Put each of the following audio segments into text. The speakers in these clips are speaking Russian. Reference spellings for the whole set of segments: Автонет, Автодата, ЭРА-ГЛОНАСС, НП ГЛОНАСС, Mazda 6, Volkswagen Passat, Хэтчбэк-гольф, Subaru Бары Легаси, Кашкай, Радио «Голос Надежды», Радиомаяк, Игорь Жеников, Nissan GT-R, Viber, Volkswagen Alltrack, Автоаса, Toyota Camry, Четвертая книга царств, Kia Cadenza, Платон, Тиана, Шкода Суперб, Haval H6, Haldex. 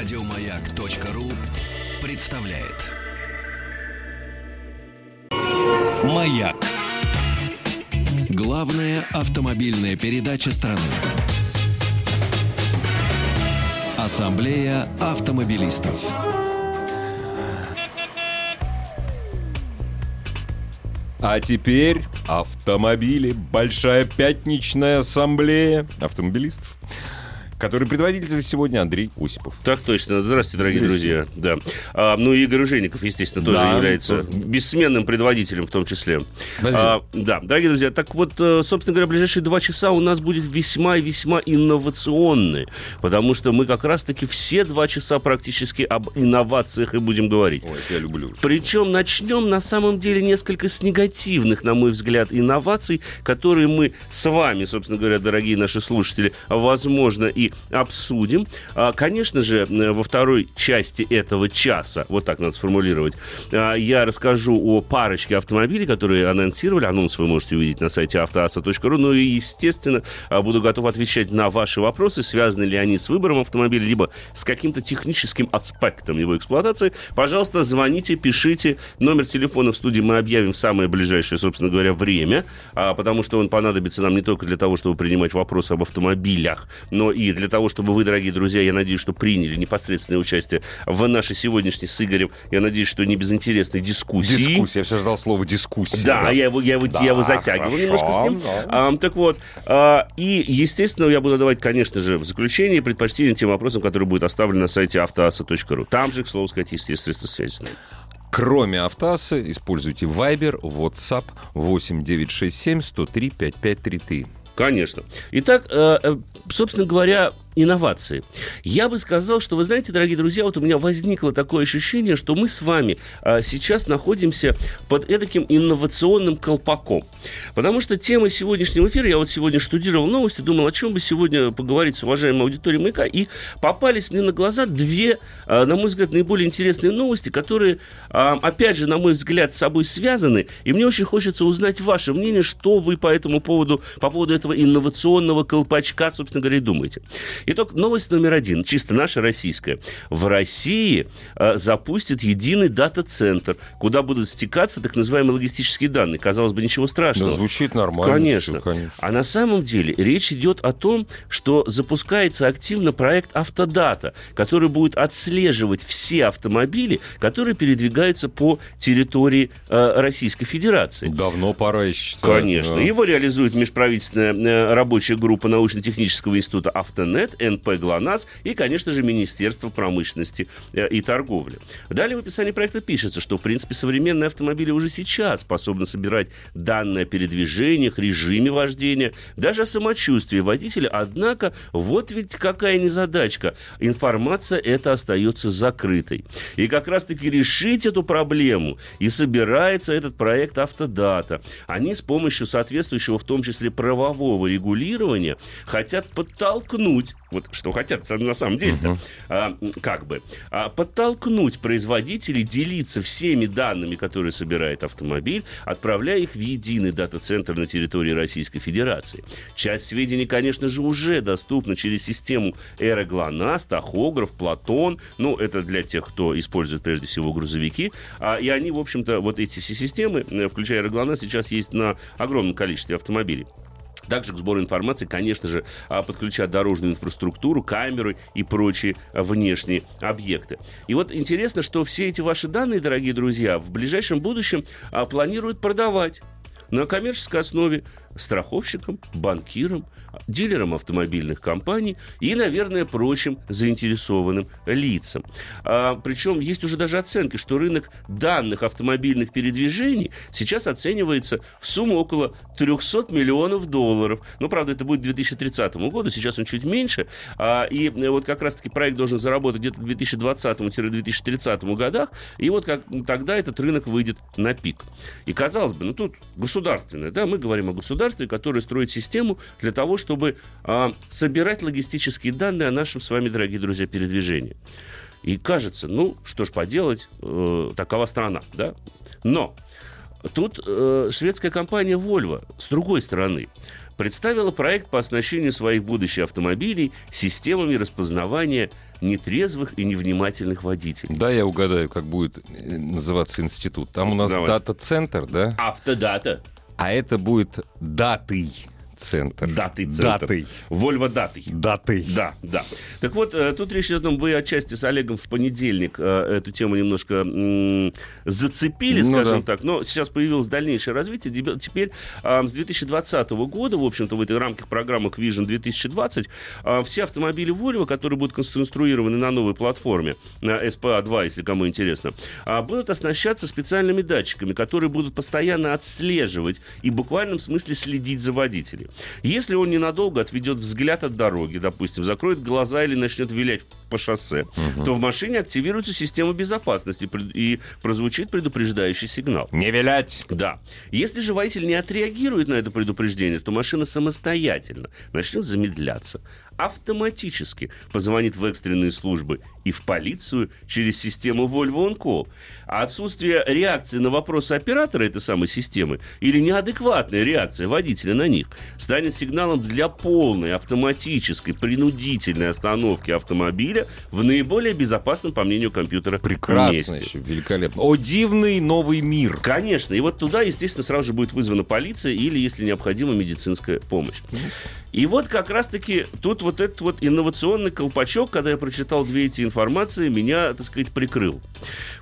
Радиомаяк.ру представляет. Маяк. Главная автомобильная передача страны. Ассамблея автомобилистов. А теперь автомобили. Большая пятничная ассамблея автомобилистов, который предводитель сегодня Андрей Осипов. Так точно. Здравствуйте, дорогие друзья. Да. Игорь Жеников, естественно, тоже является бессменным предводителем в том числе. Дорогие друзья, так вот, собственно говоря, ближайшие 2 часа у нас будет весьма и весьма инновационные, потому что мы как раз-таки все 2 часа практически об инновациях и будем говорить. Ой, я люблю. Причем начнем, на самом деле, несколько с негативных, на мой взгляд, инноваций, которые мы с вами, собственно говоря, дорогие наши слушатели, возможно, и обсудим. Конечно же, во второй части этого часа, вот так надо сформулировать, я расскажу о парочке автомобилей, которые анонсировали. Анонс вы можете увидеть на сайте автоаса.ру. Ну и, естественно, буду готов отвечать на ваши вопросы, связаны ли они с выбором автомобиля, либо с каким-то техническим аспектом его эксплуатации. Пожалуйста, звоните, пишите. Номер телефона в студии мы объявим в самое ближайшее, собственно говоря, время, потому что он понадобится нам не только для того, чтобы принимать вопросы об автомобилях, но и для того, чтобы вы, дорогие друзья, я надеюсь, что приняли непосредственное участие в нашей сегодняшней с Игорем, я надеюсь, что не безинтересной дискуссии. Дискуссия, я все ждал слова дискуссия. Да, я его затягивал немножко с ним. Да. И, естественно, я буду давать, конечно же, в заключение предпочтение тем вопросам, которые будут оставлены на сайте автоаса.ру. Там же, к слову сказать, есть средства связи с нами. Кроме автоасы, используйте Viber, WhatsApp 8967-103-5533. Конечно. Итак, собственно говоря, инновации. Я бы сказал, что, вы знаете, дорогие друзья, вот у меня возникло такое ощущение, что мы с вами сейчас находимся под эдаким инновационным колпаком. Потому что тема сегодняшнего эфира, я вот сегодня штудировал новости, думал, о чем бы сегодня поговорить с уважаемой аудиторией «Маяка», и попались мне на глаза 2, на мой взгляд, наиболее интересные новости, которые, опять же, на мой взгляд, с собой связаны, и мне очень хочется узнать ваше мнение, что вы по этому поводу, по поводу этого инновационного колпачка, собственно говоря, и думаете. Итак, новость номер 1, чисто наша, российская. В России запустят единый дата-центр, куда будут стекаться так называемые логистические данные. Казалось бы, ничего страшного. Да, звучит нормально. Конечно. Все, конечно. А на самом деле речь идет о том, что запускается активно проект «Автодата», который будет отслеживать все автомобили, которые передвигаются по территории Российской Федерации. Давно пора, я считаю. Конечно. Да. Его реализует межправительственная рабочая группа научно-технического института «Автонет», НП ГЛОНАСС и, конечно же, Министерство промышленности и торговли. Далее в описании проекта пишется, что, в принципе, современные автомобили уже сейчас способны собирать данные о передвижениях, режиме вождения, даже о самочувствии водителя. Однако, вот ведь какая незадачка. Информация эта остается закрытой. И как раз-таки решить эту проблему и собирается этот проект «Автодата». Они с помощью соответствующего, в том числе, правового регулирования хотят подтолкнуть, вот что хотят на самом деле-то, подтолкнуть производителей делиться всеми данными, которые собирает автомобиль, отправляя их в единый дата-центр на территории Российской Федерации. Часть сведений, конечно же, уже доступна через систему ЭРА-ГЛОНАСС, тахограф, Платон, ну, это для тех, кто использует прежде всего грузовики, и они, в общем-то, вот эти все системы, включая ЭРА-ГЛОНАСС, сейчас есть на огромном количестве автомобилей. Также к сбору информации, конечно же, подключат дорожную инфраструктуру, камеры и прочие внешние объекты. И вот интересно, что все эти ваши данные, дорогие друзья, в ближайшем будущем планируют продавать на коммерческой основе страховщикам, банкирам, дилерам автомобильных компаний и, наверное, прочим заинтересованным лицам. Причем есть уже даже оценки, что рынок данных автомобильных передвижений сейчас оценивается в сумму около $300 миллионов. Ну, правда, это будет к 2030 году, сейчас он чуть меньше. И вот как раз-таки проект должен заработать где-то к 2020-2030 годах, и вот как тогда этот рынок выйдет на пик. И, казалось бы, ну, тут государственное, да, мы говорим о государственном, которое строит систему для того, чтобы собирать логистические данные о нашем с вами, дорогие друзья, передвижении. И кажется, ну, что ж поделать, такова страна, да? Но тут шведская компания Volvo, с другой стороны, представила проект по оснащению своих будущих автомобилей системами распознавания нетрезвых и невнимательных водителей. Да, я угадаю, как будет называться институт. Там у нас дата-центр, да? Автодата. А это будет датый. Центр. Датый. Вольво датый. Да. Так вот, тут речь идет о том, вы отчасти с Олегом в понедельник эту тему немножко зацепили, скажем так, но сейчас появилось дальнейшее развитие. Теперь с 2020 года, в общем-то, в этой рамках программы Vision 2020 все автомобили Volvo, которые будут конструированы на новой платформе, на SPA2, если кому интересно, будут оснащаться специальными датчиками, которые будут постоянно отслеживать и в буквальном смысле следить за водителем. Если он ненадолго отведет взгляд от дороги, допустим, закроет глаза или начнет вилять по шоссе, то в машине активируется система безопасности и прозвучит предупреждающий сигнал. Не вилять! Да. Если же водитель не отреагирует на это предупреждение, то машина самостоятельно начнет замедляться, автоматически позвонит в экстренные службы и в полицию через систему Volvo OnCall. А отсутствие реакции на вопросы оператора этой самой системы или неадекватная реакция водителя на них станет сигналом для полной автоматической принудительной остановки автомобиля в наиболее безопасном, по мнению компьютера, прекрасно месте. Еще, великолепно. О, дивный новый мир! Конечно. И вот туда, естественно, сразу же будет вызвана полиция или, если необходимо, медицинская помощь. И вот как раз-таки тут вот этот вот инновационный колпачок, когда я прочитал две эти информации, меня, так сказать, прикрыл.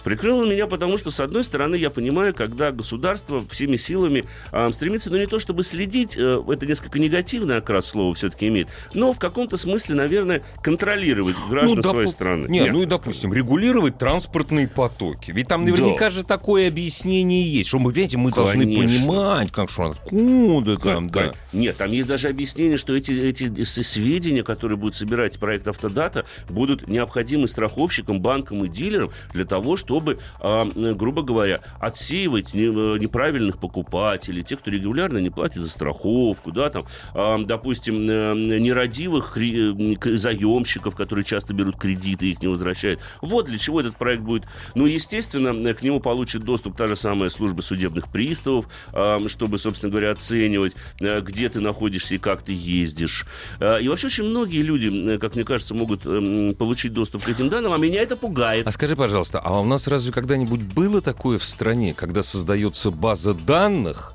Прикрыл он меня, потому что, с одной стороны, я понимаю, когда государство всеми силами стремится, ну, не то чтобы следить, это несколько негативный окрас слова все-таки имеет, но в каком-то смысле, наверное, контролировать граждан своей страны. Допустим, регулировать транспортные потоки. Ведь там наверняка же такое объяснение есть, что мы, видите, мы должны понимать, как что, откуда там, да. Нет, там есть даже объяснение, что эти сведения, которые будет собирать проект «Автодата», будут необходимы страховщикам, банкам и дилерам для того, чтобы, грубо говоря, отсеивать неправильных покупателей, тех, кто регулярно не платит за страховку, да, там, допустим, нерадивых заемщиков, которые часто берут кредиты и их не возвращают. Вот для чего этот проект будет. Ну, естественно, к нему получит доступ та же самая служба судебных приставов, чтобы, собственно говоря, оценивать, где ты находишься и как ты ездишь. И вообще очень многие люди, как мне кажется, могут получить доступ к этим данным, а меня это пугает. А скажи, пожалуйста, а у нас разве когда-нибудь было такое в стране, когда создается база данных,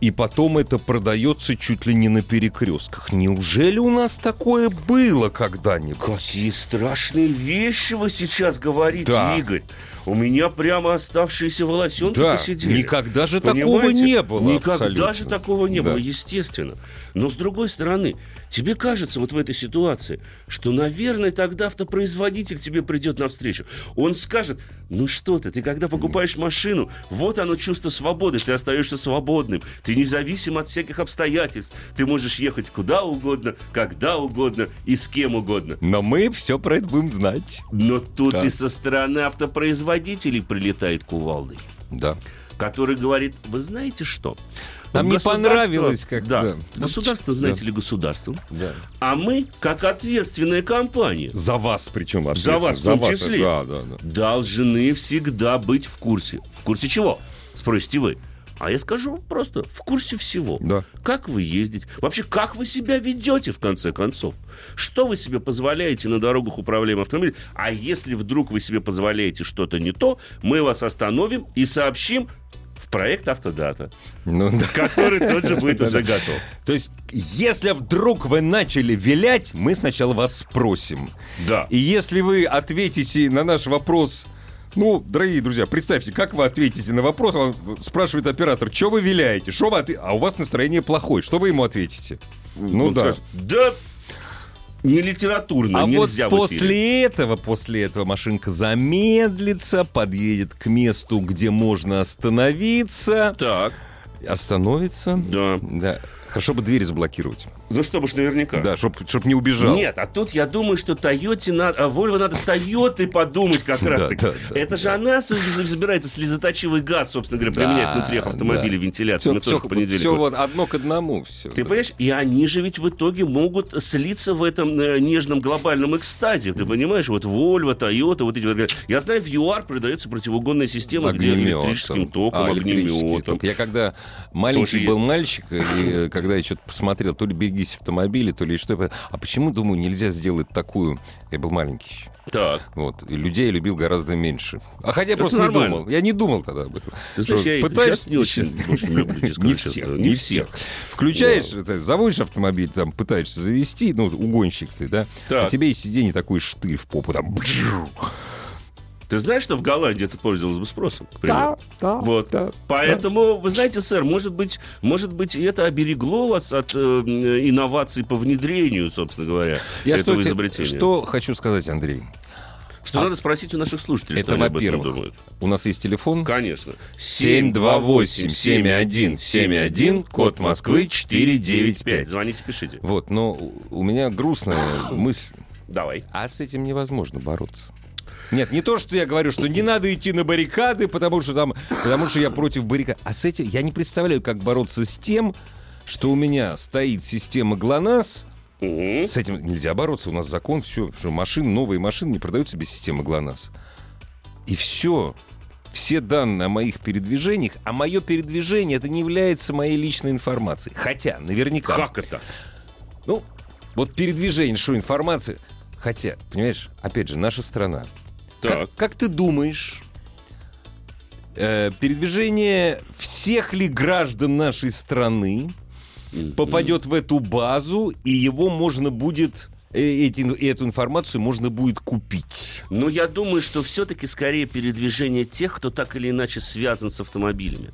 и потом это продается чуть ли не на перекрестках? Неужели у нас такое было когда-нибудь? Какие страшные вещи вы сейчас говорите, Игорь. У меня прямо оставшиеся волосенки посидели. Никогда же такого не было. Никогда же такого не было, естественно. Но, с другой стороны, тебе кажется вот в этой ситуации, что, наверное, тогда автопроизводитель тебе придет навстречу. Он скажет: ну что ты когда покупаешь машину, вот оно чувство свободы, ты остаешься свободным, ты независим от всяких обстоятельств, ты можешь ехать куда угодно, когда угодно и с кем угодно. Но мы все про это будем знать. Но тут и со стороны автопроизводителей прилетает кувалдой, который говорит: вы знаете что? Нам не понравилось как-то. Государство, знаете ли, государство. А мы, как ответственная компания... За вас, причем ответственная. За вас, в том числе. Должны всегда быть в курсе. В курсе чего? Спросите вы. А я скажу просто: в курсе всего. Как вы ездите? Вообще, как вы себя ведете, в конце концов? Что вы себе позволяете на дорогах управляемого автомобиля? А если вдруг вы себе позволяете что-то не то, мы вас остановим и сообщим в проект «Автодата», который тот же будет уже готов. То есть, если вдруг вы начали вилять, мы сначала вас спросим. И если вы ответите на наш вопрос... Ну, дорогие друзья, представьте, как вы ответите на вопрос, он спрашивает оператор: что вы виляете, что вы а у вас настроение плохое, что вы ему ответите? Ну он скажет: не литературно, нельзя. А вот после этого машинка замедлится, подъедет к месту, где можно остановиться. Остановится. Хорошо бы двери заблокировать. Ну, чтобы ж наверняка. Да, чтоб не убежал. Нет, а тут я думаю, что Тойоте надо... Вольво надо с Тойотой подумать как раз-таки. Это же она забирается слезоточивый газ, собственно говоря, применяет внутри автомобиля вентиляцию. Мы тоже в понедельник. Все одно к одному. Ты понимаешь? И они же ведь в итоге могут слиться в этом нежном глобальном экстазе. Ты понимаешь? Вот Вольво, Тойота, вот эти... Я знаю, в ЮАР продается противоугонная система, где электрическим током, огнеметом. Я когда маленький был мальчик, и когда я что-то посмотрел, то ли «Берегись автомобиля», то ли что. А почему, думаю, нельзя сделать такую... Я был маленький еще. Так. Вот. И людей я любил гораздо меньше. А хотя я просто нормально. Не думал. Я не думал тогда об этом. Ты что, знаешь, я пытаешься... не очень люблю. Не всех. Включаешь, заводишь автомобиль, там пытаешься завести, ну, угонщик ты, да? А тебе из сиденья такой штырь в попу, там... Ты знаешь, что в Голландии это пользовалось бы спросом, к примеру? Да, вот. Да. Поэтому, да. Вы знаете, сэр, может быть, это оберегло вас от инноваций по внедрению, собственно говоря, этого изобретения. Что хочу сказать, Андрей? Что надо спросить у наших слушателей, это, что они об этом думают. У нас есть телефон? Конечно. 728-7171, код Москвы 495. Звоните, пишите. Вот, но у меня грустная мысль. Давай. А с этим невозможно бороться. Нет, не то, что я говорю, что не надо идти на баррикады, потому что я против баррикад. А с этим я не представляю, как бороться с тем, что у меня стоит система ГЛОНАСС. Mm-hmm. С этим нельзя бороться, у нас закон, все. Машины, новые машины не продаются без системы ГЛОНАСС. И все. Все данные о моих передвижениях, а мое передвижение, это не является моей личной информацией. Хотя, наверняка. Как это? Ну, вот передвижение, что информация. Хотя, понимаешь, опять же, наша страна. Как ты думаешь, передвижение всех ли граждан нашей страны попадет в эту базу, и его можно будет... Эту информацию можно будет купить. Но я думаю, что все-таки скорее передвижение тех, кто так или иначе связан с автомобилями.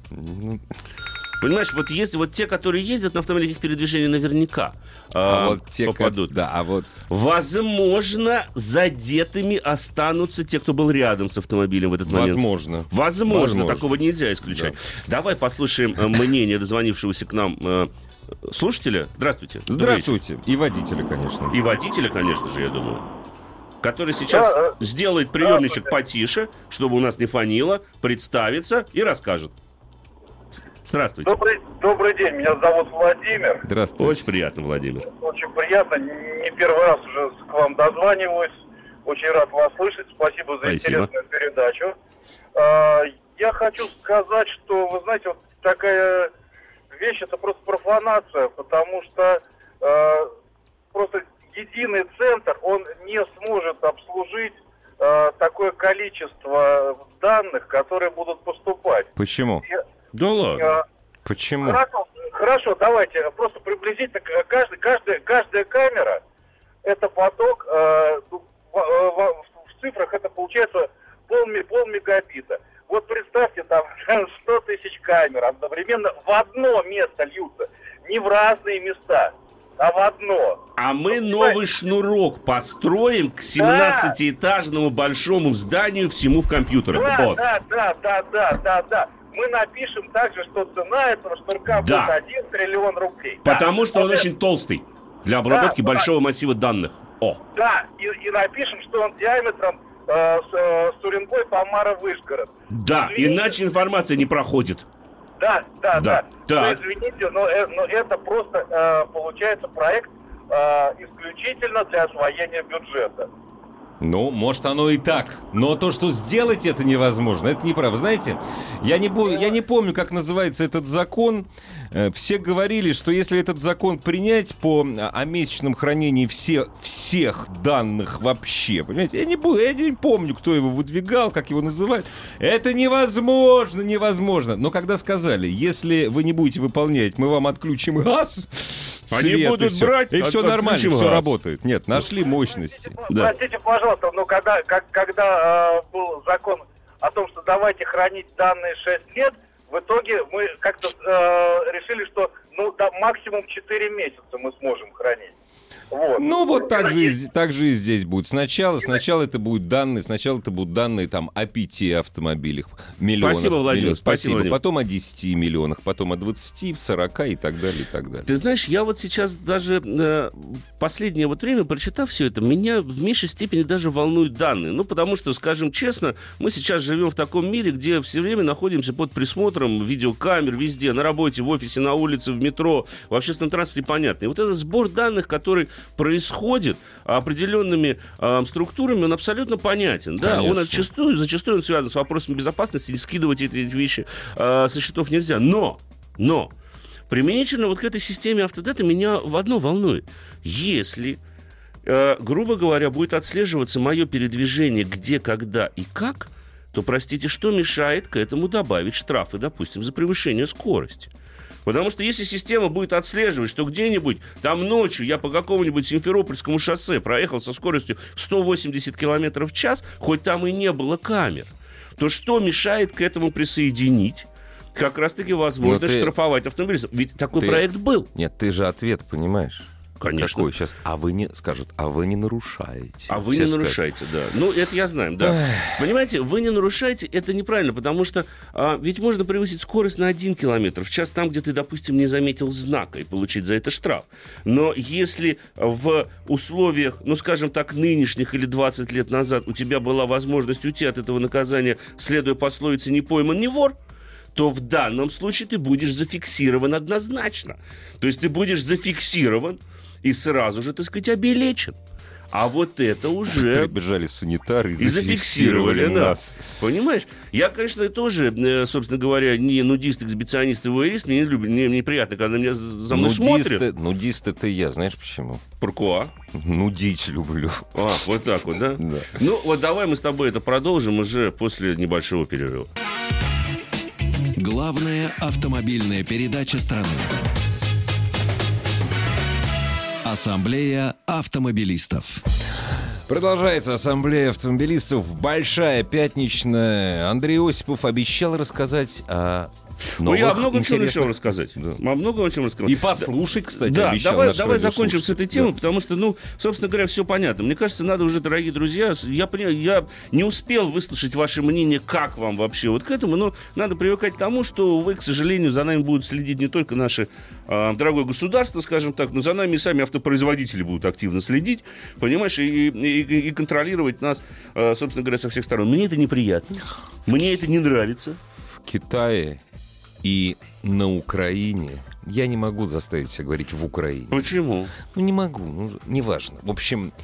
Понимаешь, вот есть вот те, которые ездят на автомобилях, передвижения наверняка вот те, попадут. Возможно, задетыми останутся те, кто был рядом с автомобилем в этот момент. Возможно. Такого нельзя исключать. Да. Давай послушаем мнение дозвонившегося к нам слушателя. Здравствуйте. Здравствуйте. И водителя, конечно. Я думаю. Который сейчас сделает приемничек потише, чтобы у нас не фонило, представится и расскажет. Здравствуйте. Добрый день, меня зовут Владимир. Здравствуйте. Очень приятно, Владимир. Очень приятно, не первый раз уже к вам дозваниваюсь. Очень рад вас слышать, спасибо за интересную передачу. Я хочу сказать, что, вы знаете, вот такая вещь, это просто профанация, потому что просто единый центр, он не сможет обслужить такое количество данных, которые будут поступать. Почему? Да ладно. Почему? Хорошо, давайте. Просто приблизительно каждая камера, это поток, в цифрах это получается полмегабита. Вот представьте, там 100 тысяч камер одновременно в одно место льются. Не в разные места, а в одно. А мы новый шнурок построим к 17-этажному большому зданию всему в компьютерах. Да. Мы напишем также, что цена этого шнурка будет 1 триллион рублей. Потому что он очень толстый для обработки большого массива данных. Да, и напишем, что он диаметром с Уренгой, Самара, Вышгород. Да, иначе информация не проходит. Да. Но, извините, но это просто получается проект исключительно для освоения бюджета. Ну, может, оно и так. Но то, что сделать это невозможно, это неправда. Знаете, я не помню, как называется этот закон. Все говорили, что если этот закон принять о месячном хранении всех данных вообще, понимаете, я не помню, кто его выдвигал, как его называют. Это невозможно. Но когда сказали, если вы не будете выполнять, мы вам отключим газ, они будут брать, и все нормально, все работает. Нет, нашли мощности. Простите, пожалуйста, но когда был закон о том, что давайте хранить данные 6 лет, в итоге мы как-то решили, что максимум 4 месяца мы сможем хранить. Вот. Ну, вот так же и здесь будет. Сначала это будут данные, там о 5 автомобилях, миллионах. Спасибо, Владимир. Спасибо. Владимир. Потом о 10 миллионах, потом о 20, 40 и так далее, и так далее. Ты знаешь, я вот сейчас даже последнее вот время, прочитав все это, меня в меньшей степени даже волнуют данные. Ну, потому что, скажем честно, мы сейчас живем в таком мире, где все время находимся под присмотром видеокамер везде, на работе, в офисе, на улице, в метро, в общественном транспорте, понятно. И вот этот сбор данных, который происходит определенными структурами, он абсолютно понятен. Да? Он зачастую он связан с вопросами безопасности, не скидывать эти вещи со счетов нельзя. Но применительно вот к этой системе Автодата меня в одно волнует. Если, грубо говоря, будет отслеживаться мое передвижение где, когда и как, то, простите, что мешает к этому добавить штрафы, допустим, за превышение скорости? Потому что если система будет отслеживать, что где-нибудь там ночью я по какому-нибудь Симферопольскому шоссе проехал со скоростью 180 км в час, хоть там и не было камер, то что мешает к этому присоединить как раз-таки возможность штрафовать автомобилистов? Ведь такой проект был. Нет, ты же ответ понимаешь. Конечно. Какой сейчас? А вы не нарушаете. А вы не нарушаете, да. Ну, это я знаю, да. Понимаете, вы не нарушаете, это неправильно, потому что ведь можно превысить скорость на 1 километр в час там, где ты, допустим, не заметил знака, и получить за это штраф. Но если в условиях, ну, скажем так, нынешних или 20 лет назад у тебя была возможность уйти от этого наказания, следуя пословице «не пойман, не вор», то в данном случае ты будешь зафиксирован однозначно. То есть ты будешь зафиксирован и сразу же, так сказать, обелечен. А вот это уже... Прибежали санитары и зафиксировали нас. Понимаешь? Я, конечно, тоже, собственно говоря, не нудист, эксбиционист и воерист. Мне не люблю, мне неприятно, когда меня за мной смотрят. Нудист это я, знаешь почему? Паркуа. Нудить люблю. А, вот так вот, да? Да. Ну, вот давай мы с тобой это продолжим уже после небольшого перерыва. Главная автомобильная передача страны. Ассамблея автомобилистов. Продолжается ассамблея автомобилистов. Большая пятничная. Андрей Осипов обещал рассказать о... Ну, я о многом чем рассказать. И послушать, кстати, обещал. Давай закончим с этой темой, потому что, ну, собственно говоря, все понятно. Мне кажется, надо уже, дорогие друзья, я не успел выслушать ваше мнение, как вам вообще вот к этому, но надо привыкать к тому, что, увы, к сожалению, за нами будут следить не только наше дорогое государство, скажем так, но за нами и сами автопроизводители будут активно следить, понимаешь, и контролировать нас, собственно говоря, со всех сторон. Мне это неприятно, мне это не нравится. В Китае и на Украине. Я не могу заставить себя говорить «в Украине». Почему? Ну, не могу, неважно. В общем,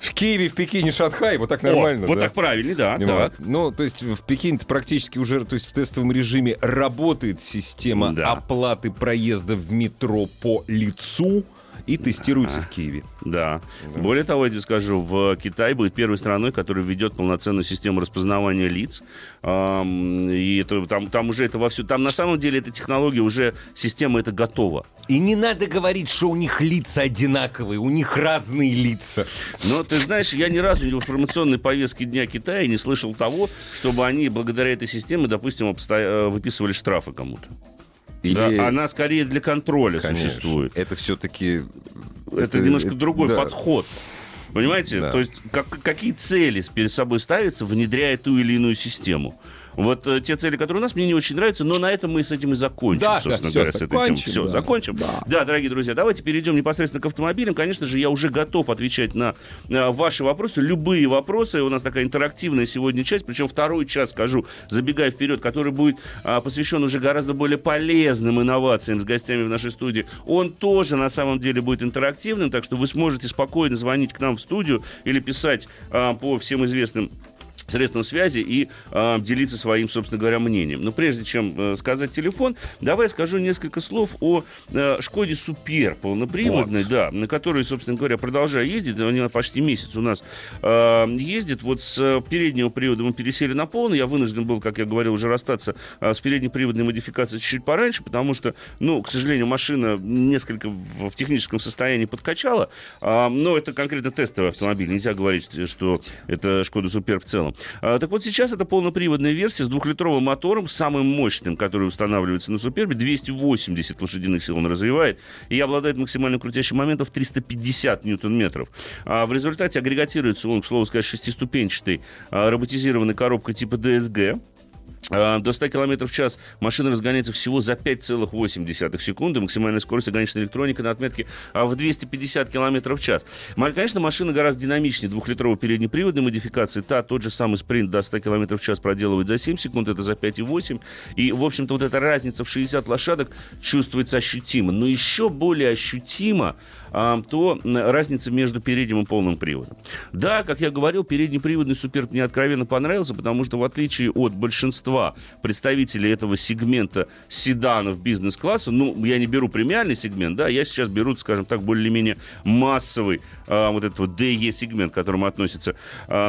в Киеве, в Пекине, Шанхае, вот так нормально. Вот да? Так правильно, да. Вот. Ну, то есть в Пекине-то практически уже, то есть в тестовом режиме работает система оплаты проезда в метро по лицу. И тестируется в Киеве. Да. Более того, я тебе скажу, в Китае будет первой страной, которая введет полноценную систему распознавания лиц. И это, там уже это вовсю. Там на самом деле эта технология уже, система эта готова. И не надо говорить, что у них лица одинаковые, у них разные лица. Но ты знаешь, я ни разу в информационной повестке Дня Китая не слышал того, чтобы они благодаря этой системе, допустим, выписывали штрафы кому-то. Или... Да, она скорее для контроля существует. Это все-таки... Это немножко другой подход. Понимаете? Да. То есть какие цели перед собой ставятся, внедряя ту или иную систему. Вот те цели, которые у нас, мне не очень нравятся, но на этом мы с этим и закончим, закончим. Да, дорогие друзья, давайте перейдем непосредственно к автомобилям. Конечно же, я уже готов отвечать на ваши вопросы, любые вопросы. У нас такая интерактивная сегодня часть, причем второй час, скажу, забегая вперед, который будет посвящен уже гораздо более полезным инновациям с гостями в нашей студии. Он тоже, на самом деле, будет интерактивным, так что вы сможете спокойно звонить к нам в студию или писать по всем известным средством связи и делиться своим, собственно говоря, мнением. Но прежде чем сказать телефон, давай скажу несколько слов о Шкоде Суперб полноприводной, на которой, собственно говоря, продолжаю ездить. Она почти месяц у нас ездит. Вот с переднего привода мы пересели на полный. Я вынужден был, как я говорил, уже расстаться с переднеприводной модификацией чуть-чуть пораньше, потому что, ну, к сожалению, машина несколько в техническом состоянии подкачала. Но это конкретно тестовый автомобиль. Нельзя говорить, что это Шкода Суперб в целом. давно. Так вот, сейчас это полноприводная версия с двухлитровым мотором, самым мощным, который устанавливается на Супербе. 280 лошадиных сил он развивает и обладает максимально крутящим моментом в 350 ньютон-метров. В результате агрегатируется он, к слову сказать, шестиступенчатой роботизированной коробкой типа DSG. До 100 км в час машина разгоняется всего за 5,8 секунды. Максимальная скорость ограниченной электроники на отметке в 250 км в час. Конечно, машина гораздо динамичнее двухлитровой переднеприводной модификации. Тот же самый спринт до 100 км в час проделывает за 7 секунд, это за 5,8. И, в общем-то, вот эта разница в 60 лошадок чувствуется ощутимо. Но еще более ощутимо то разница между передним и полным приводом. Да, как я говорил, переднеприводный Суперб мне откровенно понравился, потому что, в отличие от большинства представителей этого сегмента седанов бизнес-класса, я не беру премиальный сегмент, да, я сейчас беру, скажем так, более-менее массовый вот этот вот DE-сегмент, к которому относится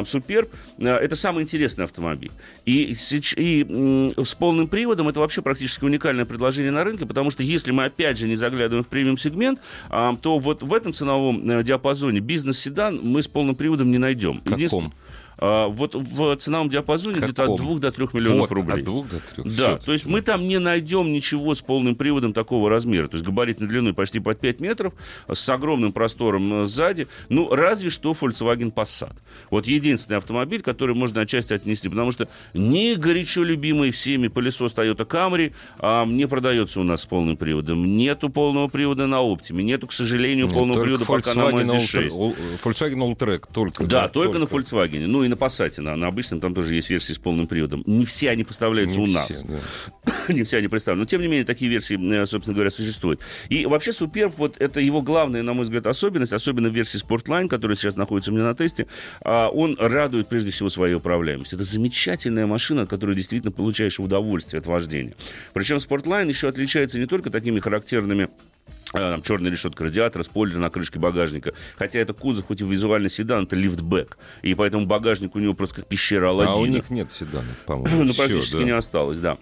Суперб. Это самый интересный автомобиль. И с полным приводом это вообще практически уникальное предложение на рынке, потому что если мы опять же не заглядываем в премиум-сегмент, то вот в этом ценовом диапазоне бизнес-седан мы с полным приводом не найдем. Каком? Вот в ценовом диапазоне где-то от 2 до 3 миллионов рублей. От 2 до 3. Да, то есть мы там не найдем ничего с полным приводом такого размера. То есть габаритной длиной почти под 5 метров, с огромным простором сзади. Разве что Volkswagen Passat. Вот единственный автомобиль, который можно отчасти отнести, потому что не горячо любимый всеми пылесос Toyota Camry не продается у нас с полным приводом. Нету полного привода на Optima, нету, к сожалению, полного привода пока на Mazda 6. Volkswagen Alltrack только. Да, только на Volkswagen. И на Passat, на обычном, там тоже есть версии с полным приводом. Не все они поставляются у нас. Да. Не все они представлены. Но, тем не менее, такие версии, собственно говоря, существуют. И вообще Суперб, вот это его главная, на мой взгляд, особенность, особенно в версии Sportline, которая сейчас находится у меня на тесте, он радует, прежде всего, своей управляемостью. Это замечательная машина, от которой действительно получаешь удовольствие от вождения. Причем Sportline еще отличается не только такими характерными черная решетка радиатора, спойлер на крышке багажника. Хотя это кузов, хоть и визуальный седан, это лифтбэк. И поэтому багажник у него просто как пещера Аладдина. А у них нет седанов, по-моему. Практически не осталось, да.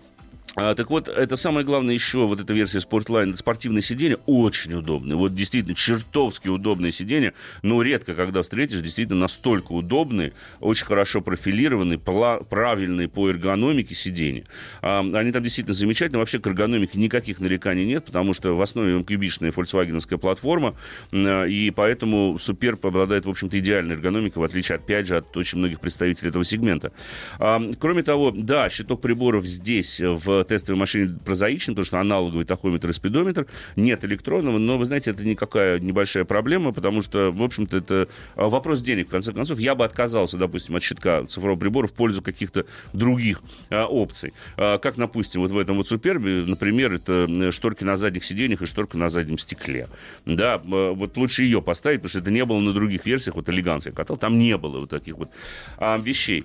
Так вот, это самое главное еще, вот эта версия Sportline, спортивное сиденье очень удобное, вот действительно чертовски удобное сиденье, редко когда встретишь, действительно настолько удобные, очень хорошо профилированные, правильные по эргономике сиденья. Они там действительно замечательные, вообще к эргономике никаких нареканий нет, потому что в основе кубичная фольксвагеновская платформа, и поэтому Суперб обладает, в общем-то, идеальной эргономикой, в отличие, опять же, от очень многих представителей этого сегмента. Кроме того, да, щиток приборов здесь, в тестовой машине прозаичен, потому что аналоговый тахометр и спидометр, нет электронного, но, вы знаете, это никакая небольшая проблема, потому что, в общем-то, это вопрос денег, в конце концов. Я бы отказался, допустим, от щитка цифрового прибора в пользу каких-то других опций. Как, допустим, вот в этом вот Супербе, например, это шторки на задних сиденьях и шторка на заднем стекле. Да, вот лучше ее поставить, потому что это не было на других версиях, вот элеганция катал, там не было вот таких вот вещей.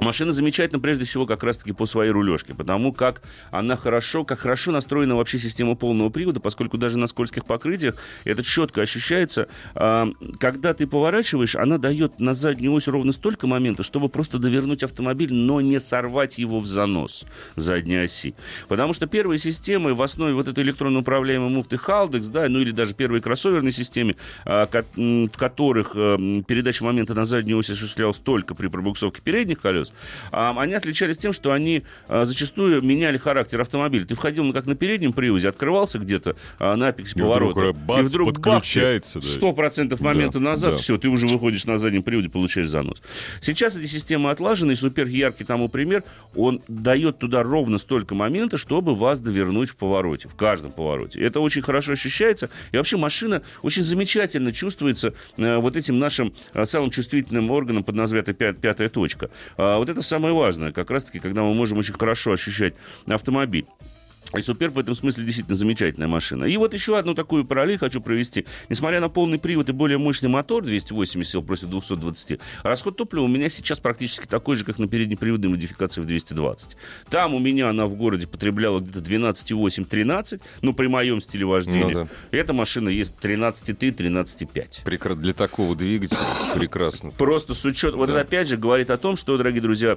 Машина замечательна, прежде всего, как раз-таки по своей рулежке, потому как она хорошо, как хорошо настроена вообще система полного привода, поскольку даже на скользких покрытиях это четко ощущается. Когда ты поворачиваешь, она дает на заднюю ось ровно столько момента, чтобы просто довернуть автомобиль, но не сорвать его в занос задней оси. Потому что первые системы в основе вот этой электронно управляемой муфты Haldex, да, или даже первой кроссоверной системе, в которых передача момента на заднюю ось осуществлялась только при пробуксовке передних колес, они отличались тем, что они зачастую меняли характер автомобиля. Ты входил как на переднем приводе, открывался где-то на апексе поворота, и вдруг подключается, 100% момента назад, все, ты уже выходишь на заднем приводе, получаешь занос. Сейчас эти системы отлажены, и Суперб яркий тому пример, он дает туда ровно столько момента, чтобы вас довернуть в повороте, в каждом повороте. Это очень хорошо ощущается, и вообще машина очень замечательно чувствуется вот этим нашим самым чувствительным органом под названием пятая точка. Вот это самое важное, как раз-таки, когда мы можем очень хорошо ощущать автомобиль. И Суперб в этом смысле действительно замечательная машина. И вот еще одну такую параллель хочу провести. Несмотря на полный привод и более мощный мотор, 280 сил против 220, расход топлива у меня сейчас практически такой же, как на переднеприводной модификации в 220. Там у меня она в городе потребляла где-то 12,8-13, при моем стиле вождения. Эта машина есть 13,3-13,5. Для такого двигателя прекрасно. Просто с учетом... Вот это опять же говорит о том, что, дорогие друзья...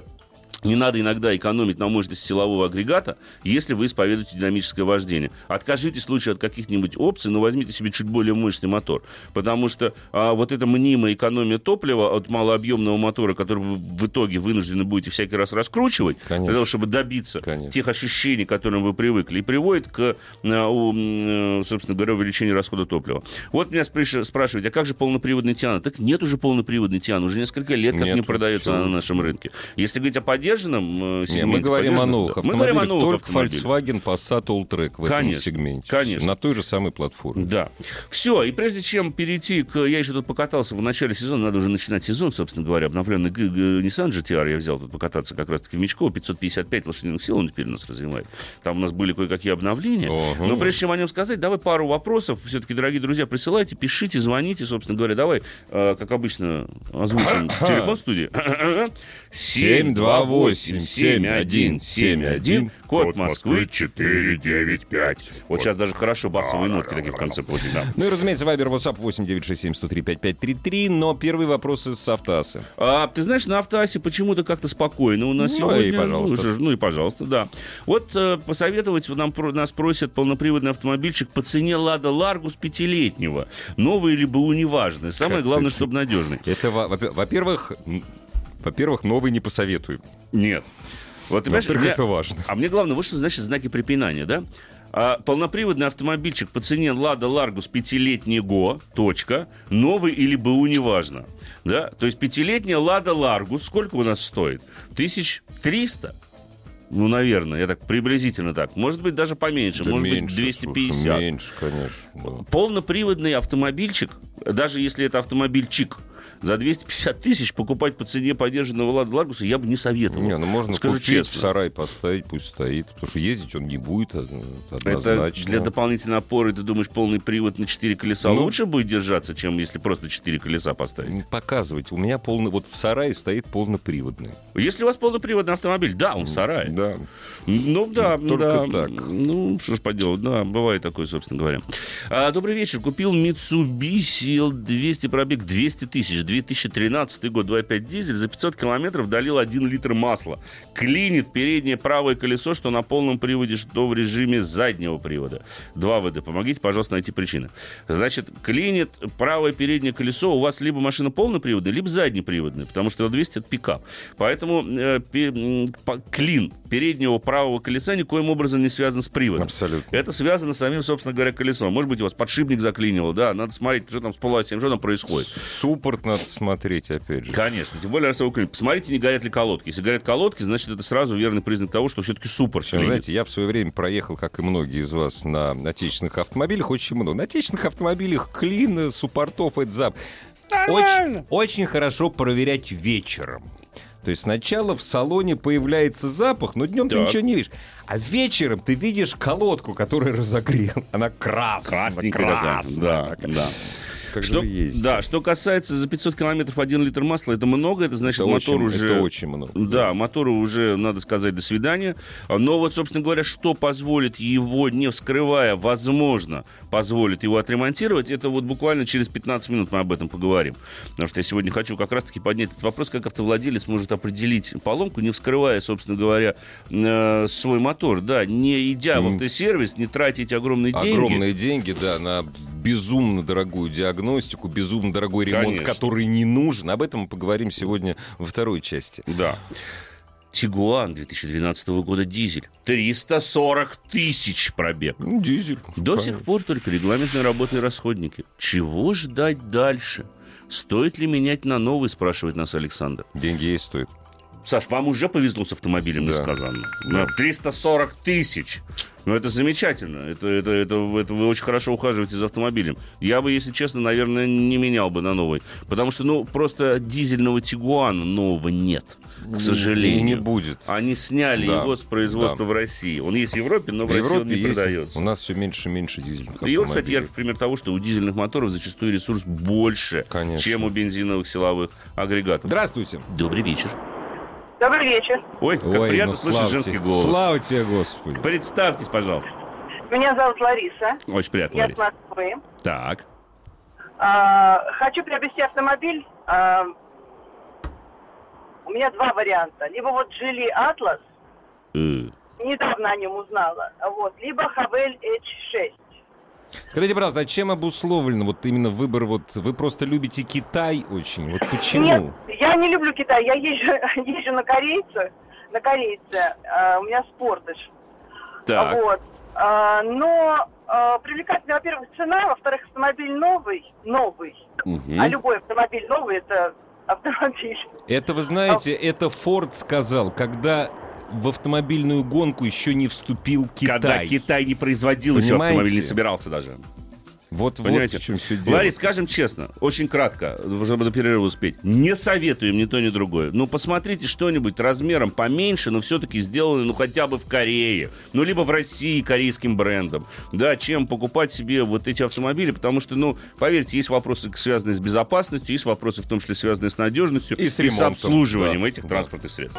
Не надо иногда экономить на мощности силового агрегата, если вы исповедуете динамическое вождение. Откажитесь лучше от каких-нибудь опций, но возьмите себе чуть более мощный мотор. Потому что вот эта мнимая экономия топлива от малообъемного мотора, который вы в итоге вынуждены будете всякий раз раскручивать, для того, чтобы добиться тех ощущений, к которым вы привыкли, и приводит к, собственно говоря, увеличению расхода топлива. Вот меня спрашивают, а как же полноприводный Тиана? Так нет уже полноприводный Тиана, уже несколько лет как не продается на нашем рынке. Если говорить о поддержанном сегменте... Нет, мы говорим о новых автомобилях, только Volkswagen Passat Alltrack в этом сегменте. Конечно. На той же самой платформе. Да. Все, и прежде чем перейти к... Я еще тут покатался в начале сезона, надо уже начинать сезон, собственно говоря, обновленный Nissan GT-R я взял тут покататься как раз-таки в Мечково, 555 лошадиных сил он теперь у нас развивает. Там у нас были кое-какие обновления. Но прежде чем о нем сказать, давай пару вопросов. Все-таки, дорогие друзья, присылайте, пишите, звоните, собственно говоря. Давай, как обычно, озвучим телефон студии. 728-7171, код Москвы 495. Вот сейчас даже хорошо басовые нотки такие в конце получили. Ну и, разумеется, Viber, WhatsApp 8967-103-5533, но первые вопросы с Автоасы. Ты знаешь, на Автоасе почему-то как-то спокойно у нас сегодня. Ну и пожалуйста, да. Вот посоветовать нас просят полноприводный автомобильчик по цене Лада Ларгус пятилетнего. Новый или БУ, неважно. Самое главное, чтобы надежный. Это, во-первых, новый не посоветуем. Нет. Вот, ты понимаешь, это важно. А мне главное, вот что значит знаки препинания, да? Полноприводный автомобильчик по цене Лада Ларгус пятилетнего, точка, новый или БУ, неважно. Да? То есть пятилетняя Лада Ларгус сколько у нас стоит? 1300? Ну, наверное, я так приблизительно так. Может быть, даже поменьше, да, может меньше, быть, 250. Слушай, меньше, конечно. Да. Полноприводный автомобильчик, даже если это автомобильчик, за 250 тысяч покупать по цене подержанного Лада Ларгуса я бы не советовал. Не, ну можно купить, честно, в сарай поставить, пусть стоит. Потому что ездить он не будет однозначно. Это для дополнительной опоры, ты думаешь, полный привод на 4 колеса лучше будет держаться, чем если просто 4 колеса поставить? Показывать. У меня полный... Вот в сарае стоит полноприводный. Если у вас полноприводный автомобиль, да, он в сарае. Да. Ну да. Только да, так. Ну, что ж поделать. Да, бывает такое, собственно говоря. Добрый вечер. Купил Mitsubishi 200 пробег 200 тысяч. 2013 год, 2.5 дизель, за 500 километров долил 1 литр масла. Клинит переднее правое колесо, что на полном приводе, что в режиме заднего привода. 2 ВД. Помогите, пожалуйста, найти причины. Значит, клинит правое переднее колесо. У вас либо машина полноприводная, либо заднеприводная, потому что 200 — это пикап. Поэтому клин переднего правого колеса никоим образом не связан с приводом. Абсолютно. Это связано с самим, собственно говоря, колесом. Может быть, у вас подшипник заклинило, да, надо смотреть, что там с полуосью, что там происходит. Суппорт надо смотреть, опять же. Конечно, тем более, раз его клинит. Посмотрите, не горят ли колодки. Если горят колодки, значит, это сразу верный признак того, что все-таки суппорт клинит. Знаете, я в свое время проехал, как и многие из вас, на отечественных автомобилях очень много. На отечественных автомобилях клин, суппортов, это зап. Очень, очень хорошо проверять вечером. То есть сначала в салоне появляется запах, но днем ты ничего не видишь. А вечером ты видишь колодку, которую разогрел. Она красная. Красная. Да. Что касается за 500 километров 1 литр масла, это много, это значит, это мотор очень, уже... Это очень много. Да, мотору уже, надо сказать, до свидания. Но вот, собственно говоря, что позволит его, не вскрывая, возможно, позволит его отремонтировать, это вот буквально через 15 минут мы об этом поговорим. Потому что я сегодня хочу как раз-таки поднять этот вопрос, как автовладелец может определить поломку, не вскрывая, собственно говоря, свой мотор. Да, не идя в автосервис, не тратя эти огромные деньги. Огромные деньги, да, на безумно дорогую диагностику, безумно дорогой ремонт, который не нужен. Об этом мы поговорим сегодня во второй части. Да. Тигуан 2012 года, дизель. 340 тысяч пробег. Ну, дизель. До сих пор только регламентные работные расходники. Чего ждать дальше? Стоит ли менять на новый, спрашивает нас Александр. Деньги есть, стоит. Саш, вам уже повезло с автомобилем, несказанно. Да. 340 тысяч. Ну, это замечательно. Это вы очень хорошо ухаживаете за автомобилем. Я бы, если честно, наверное, не менял бы на новый. Потому что, ну, просто дизельного Тигуана нового нет. К сожалению. Не будет. Они сняли его с производства в России. Он есть в Европе, но в России он не продается. У нас все меньше и меньше дизельных автомобилей. И вот, кстати, яркий пример того, что у дизельных моторов зачастую ресурс больше, чем у бензиновых силовых агрегатов. Здравствуйте. Добрый вечер. Добрый вечер. Ой, как приятно слышать женский голос. Слава тебе, Господи. Представьтесь, пожалуйста. Меня зовут Лариса. Очень приятно, Лариса. Я с Москвы. Так. Хочу приобрести автомобиль У меня два варианта. Либо вот Geely Atlas, недавно о нем узнала, вот, либо Haval H6. Скажите, пожалуйста, а чем обусловлен вот именно выбор? Вот вы просто любите Китай очень. Вот почему? Нет, я не люблю Китай. Я езжу на корейце. На корейце. У меня Спортыш. Так. Вот. Но привлекательна, во-первых, цена, во-вторых, автомобиль новый. Угу. А любой автомобиль новый — это автомобиль. Это, вы знаете, это Форд сказал, когда в автомобильную гонку еще не вступил Китай. Когда Китай не производил, понимаете, еще автомобиль не собирался даже. Вот, понимаете, вот в чем все дело. Ларис, скажем честно, очень кратко, чтобы до перерыва успеть. Не советуем ни то, ни другое. Ну, посмотрите что-нибудь размером поменьше, но все-таки сделано, ну, хотя бы в Корее. Ну, либо в России корейским брендом. Да, чем покупать себе вот эти автомобили, потому что, ну, поверьте, есть вопросы, связанные с безопасностью, есть вопросы, в том числе, связанные с надежностью и с ремонтом, обслуживанием этих транспортных средств.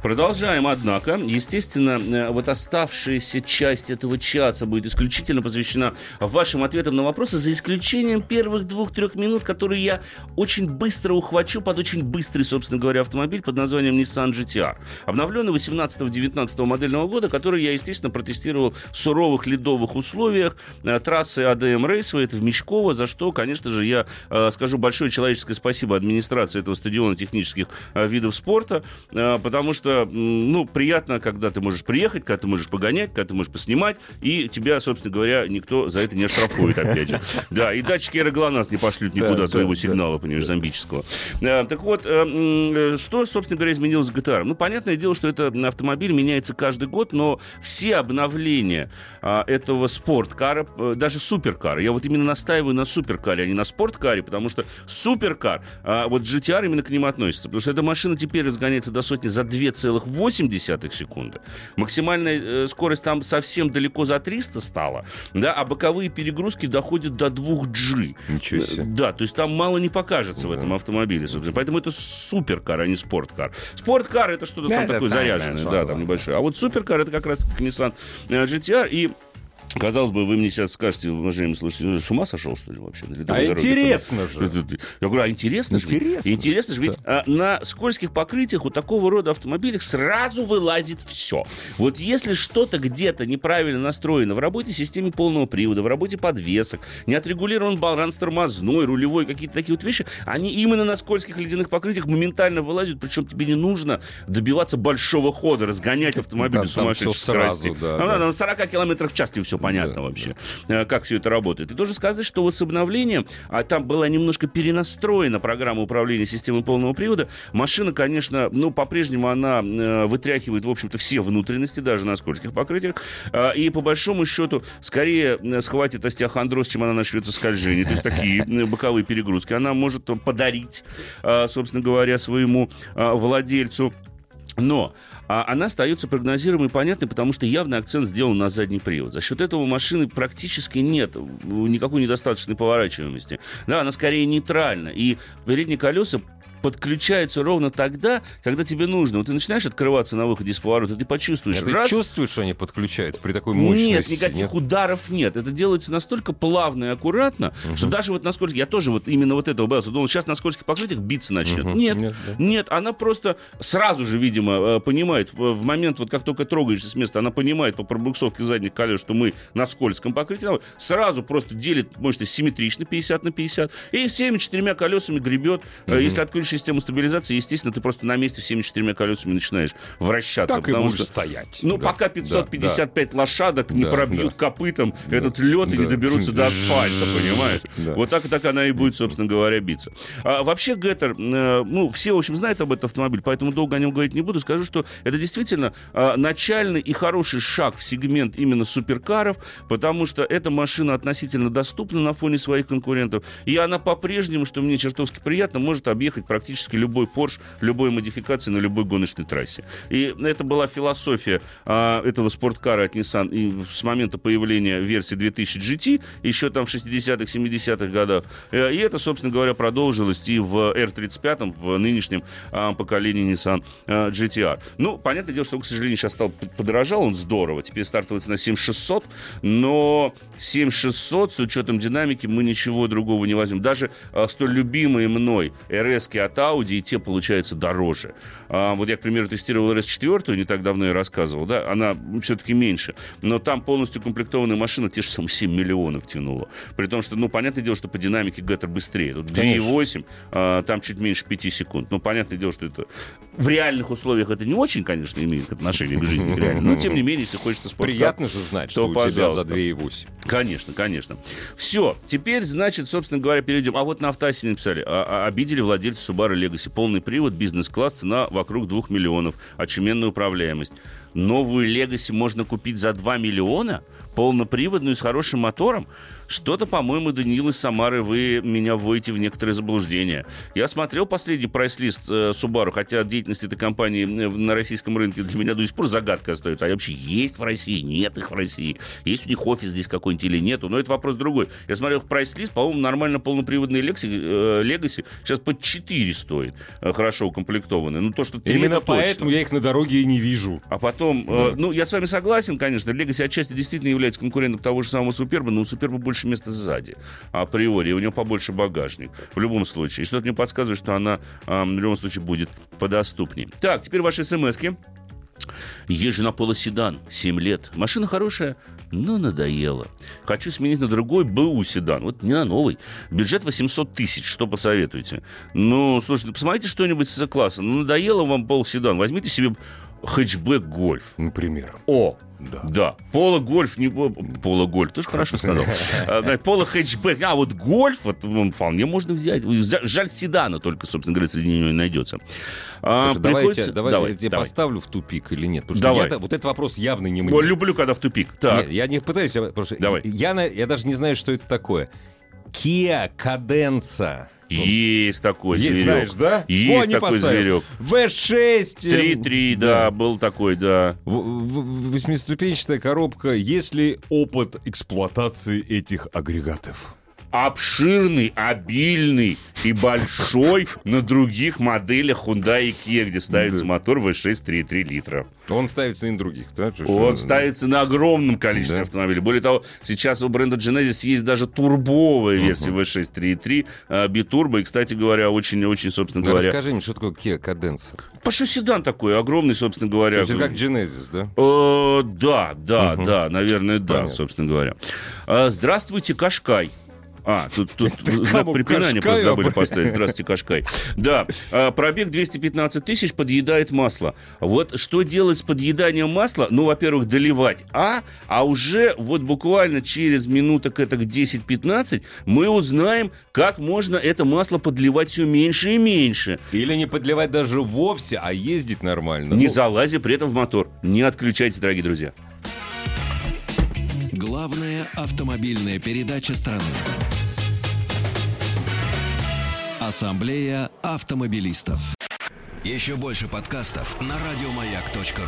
Продолжаем, однако. Естественно, вот оставшаяся часть этого часа будет исключительно посвящена вашим ответам на вопросы, за исключением первых 2-3 минут, которые я очень быстро ухвачу под очень быстрый, собственно говоря, автомобиль под названием Nissan GT-R. Обновленный 18-19 модельного года, который я, естественно, протестировал в суровых ледовых условиях трассы ADM Raceway, это в Мечково, за что, конечно же, я скажу большое человеческое спасибо администрации этого стадиона технических видов спорта, потому что, ну, приятно, когда ты можешь приехать, когда ты можешь погонять, когда ты можешь поснимать, и тебя, собственно говоря, никто за это не оштрафует, опять же. Да, и датчики ЭРА-ГЛОНАСС не пошлют никуда своего сигнала, понимаешь, зомбического. Так вот, что, собственно говоря, изменилось с GT-R? Ну, понятное дело, что этот автомобиль меняется каждый год, но все обновления этого спорткара, даже суперкара, я вот именно настаиваю на суперкаре, а не на спорткаре, потому что суперкар, вот GT-R именно к ним относится, потому что эта машина теперь разгоняется до сотни за 2,8 секунды. Максимальная скорость там совсем далеко за 300 стала, да, а боковые перегрузки доходят до 2G. Ничего себе. Да, то есть там мало не покажется, да, в этом автомобиле, собственно. Поэтому это суперкар, а не спорткар. Спорткар — это что-то, да, там, да, такое, да, заряженное, да, там небольшое. А вот суперкар — это как раз Nissan GT-R, и казалось бы, вы мне сейчас скажете, уважаемые слушатели, с ума сошел, что ли, вообще? А интересно же. Я говорю, а интересно же? Интересно же, ведь на скользких покрытиях у такого рода автомобилей сразу вылазит все. Вот если что-то где-то неправильно настроено в работе системы полного привода, в работе подвесок, не отрегулирован баланс тормозной, рулевой, какие-то такие вот вещи, они именно на скользких ледяных покрытиях моментально вылазят, причем тебе не нужно добиваться большого хода, разгонять автомобиль с сумасшедшей скорости. На 40 км в час тебе все понятно, да, вообще, да, как все это работает. И тоже сказать, что вот с обновлением, а там была немножко перенастроена программа управления системой полного привода, машина, конечно, ну, по-прежнему она вытряхивает, в общем-то, все внутренности, даже на скользких покрытиях, и, по большому счету, скорее схватит остеохондроз, чем она начнется скольжение. То есть такие боковые перегрузки она может подарить, собственно говоря, своему владельцу. Но она остается прогнозируемой и понятной, потому что явный акцент сделан на задний привод. За счет этого у машины практически нет никакой недостаточной поворачиваемости. Да, она скорее нейтральна. И передние колеса подключаются ровно тогда, когда тебе нужно. Вот ты начинаешь открываться на выходе из поворота, ты почувствуешь. А ты чувствуешь, что они подключаются при такой мощности? Нет, никаких ударов нет. Это делается настолько плавно и аккуратно, что даже вот на скользких... Я тоже вот именно вот этого боялся. Думал, сейчас на скользких покрытиях биться начнет. Нет, она просто сразу же, видимо, понимает, в момент, вот как только трогаешься с места, она понимает по пробуксовке задних колес, что мы на скользком покрытии, сразу просто делит мощность симметрично 50/50, и всеми 4 колесами гребет. Если отключить систему стабилизации, естественно, ты просто на месте всеми 4 колесами начинаешь вращаться. Так и будешь стоять. Ну, да, пока 555 лошадок не пробьют копытом этот лед и не доберутся до асфальта, понимаешь? Вот так и так она и будет, собственно говоря, биться. А вообще, GT-R, ну, все, в общем, знают об этом автомобиле, поэтому долго о нем говорить не буду. Скажу, что это действительно начальный и хороший шаг в сегмент именно суперкаров, потому что эта машина относительно доступна на фоне своих конкурентов, и она по-прежнему, что мне чертовски приятно, может объехать практически практически любой Porsche, любой модификации на любой гоночной трассе. И это была философия этого спорткара от Nissan и с момента появления версии 2000 GT, еще там в 60-х, 70-х годах. И это, собственно говоря, продолжилось и в R35, в нынешнем поколении Nissan GT-R. Ну, понятное дело, что он, к сожалению, сейчас стал подорожал, он здорово. Теперь стартуется на 7600, но 7600 с учетом динамики мы ничего другого не возьмем. Даже столь любимые мной RS-ки от Audi, и те получаются дороже. Вот я, к примеру, тестировал RS4, не так давно я рассказывал, да, она все-таки меньше, но там полностью комплектованная машина те же самые 7 миллионов тянула. При том, что, ну, понятное дело, что по динамике Геттер быстрее. Тут 2,8, там чуть меньше 5 секунд. Ну, понятное дело, что это в реальных условиях это не очень, конечно, имеет отношение к жизни реально, но, тем не менее, если хочется спорткар... Приятно же знать, что у тебя за 2,8. Конечно, конечно. Все, теперь, значит, собственно говоря, перейдем. А вот на Автоасе мне написали, обидели владельца Subaru Легаси. Полный привод, бизнес-класс, цена вокруг 2 миллионов, очуменная управляемость. Новую Легаси можно купить за 2 миллиона? Полноприводную, с хорошим мотором? Что-то, по-моему, Даниил из Самары, вы меня вводите в некоторые заблуждения. Я смотрел последний прайс-лист Subaru, хотя деятельность этой компании на российском рынке для меня до сих пор загадка остается. Они вообще есть в России, нет их в России. Есть у них офис здесь какой-нибудь или нету, но это вопрос другой. Я смотрел прайс-лист, по-моему, нормально полноприводные Legacy сейчас под 4 стоит, хорошо укомплектованные. Ну, то, что именно поэтому я их на дороге и не вижу. А потом, да. Ну, я с вами согласен, конечно, Legacy отчасти действительно является конкурентом того же самого Суперба, но у Суперба больше места сзади, априори, у него побольше багажник, в любом случае. И что-то мне подсказывает, что она, в любом случае, будет подоступнее. Так, теперь ваши смс-ки. Езжу на Polo Sedan 7 лет. Машина хорошая, но надоела. Хочу сменить на другой БУ седан. Вот не на новый. Бюджет 800 тысяч. Что посоветуете? Ну, слушайте, посмотрите что-нибудь с класса. Ну, надоело вам Polo Sedan. Возьмите себе Хэтчбэк-гольф. Например. Да. Да. Поло-гольф. Ты же хорошо сказал. Поло-хэтчбэк. А вот гольф, вот, вполне можно взять. Жаль, седана только, собственно говоря, среди него не найдется. Слушай, давай я поставлю в тупик или нет? Потому что я, вот этот вопрос явно не мне. Люблю, когда в тупик. Так. Нет, я не пытаюсь. Я даже не знаю, что это такое. Kia Cadenza. Есть такой зверек. Знаешь, да? Есть такой зверек. V6. 3.3, да, был такой, да. Восьмиступенчатая коробка. Есть ли опыт эксплуатации этих агрегатов? Обширный, обильный и большой на других моделях Hyundai и Kia, где ставится мотор V6 3.3 литра. Он ставится и на других, да? Он ставится на огромном количестве автомобилей. Более того, сейчас у бренда Genesis есть даже турбовая версия V6 3.3 битурбо. И, кстати говоря, очень-очень, собственно говоря... Расскажи мне, что такое Kia Cadenza? Пошел седан такой, огромный, собственно говоря. То есть как Genesis, да? Да, наверное, да, собственно говоря. Здравствуйте, Кашкай. Тут препинание просто забыли поставить. Здравствуйте, Кашкай. Да, пробег 215 тысяч, подъедает масло. Вот что делать с подъеданием масла? Ну, во-первых, доливать. А уже вот буквально через минуток этак 10-15 мы узнаем, как можно это масло подливать все меньше и меньше. Или не подливать даже вовсе, а ездить нормально. Не залази при этом в мотор. Не отключайте, дорогие друзья. Главная автомобильная передача страны. Ассамблея автомобилистов. Еще больше подкастов на радиомаяк.ру.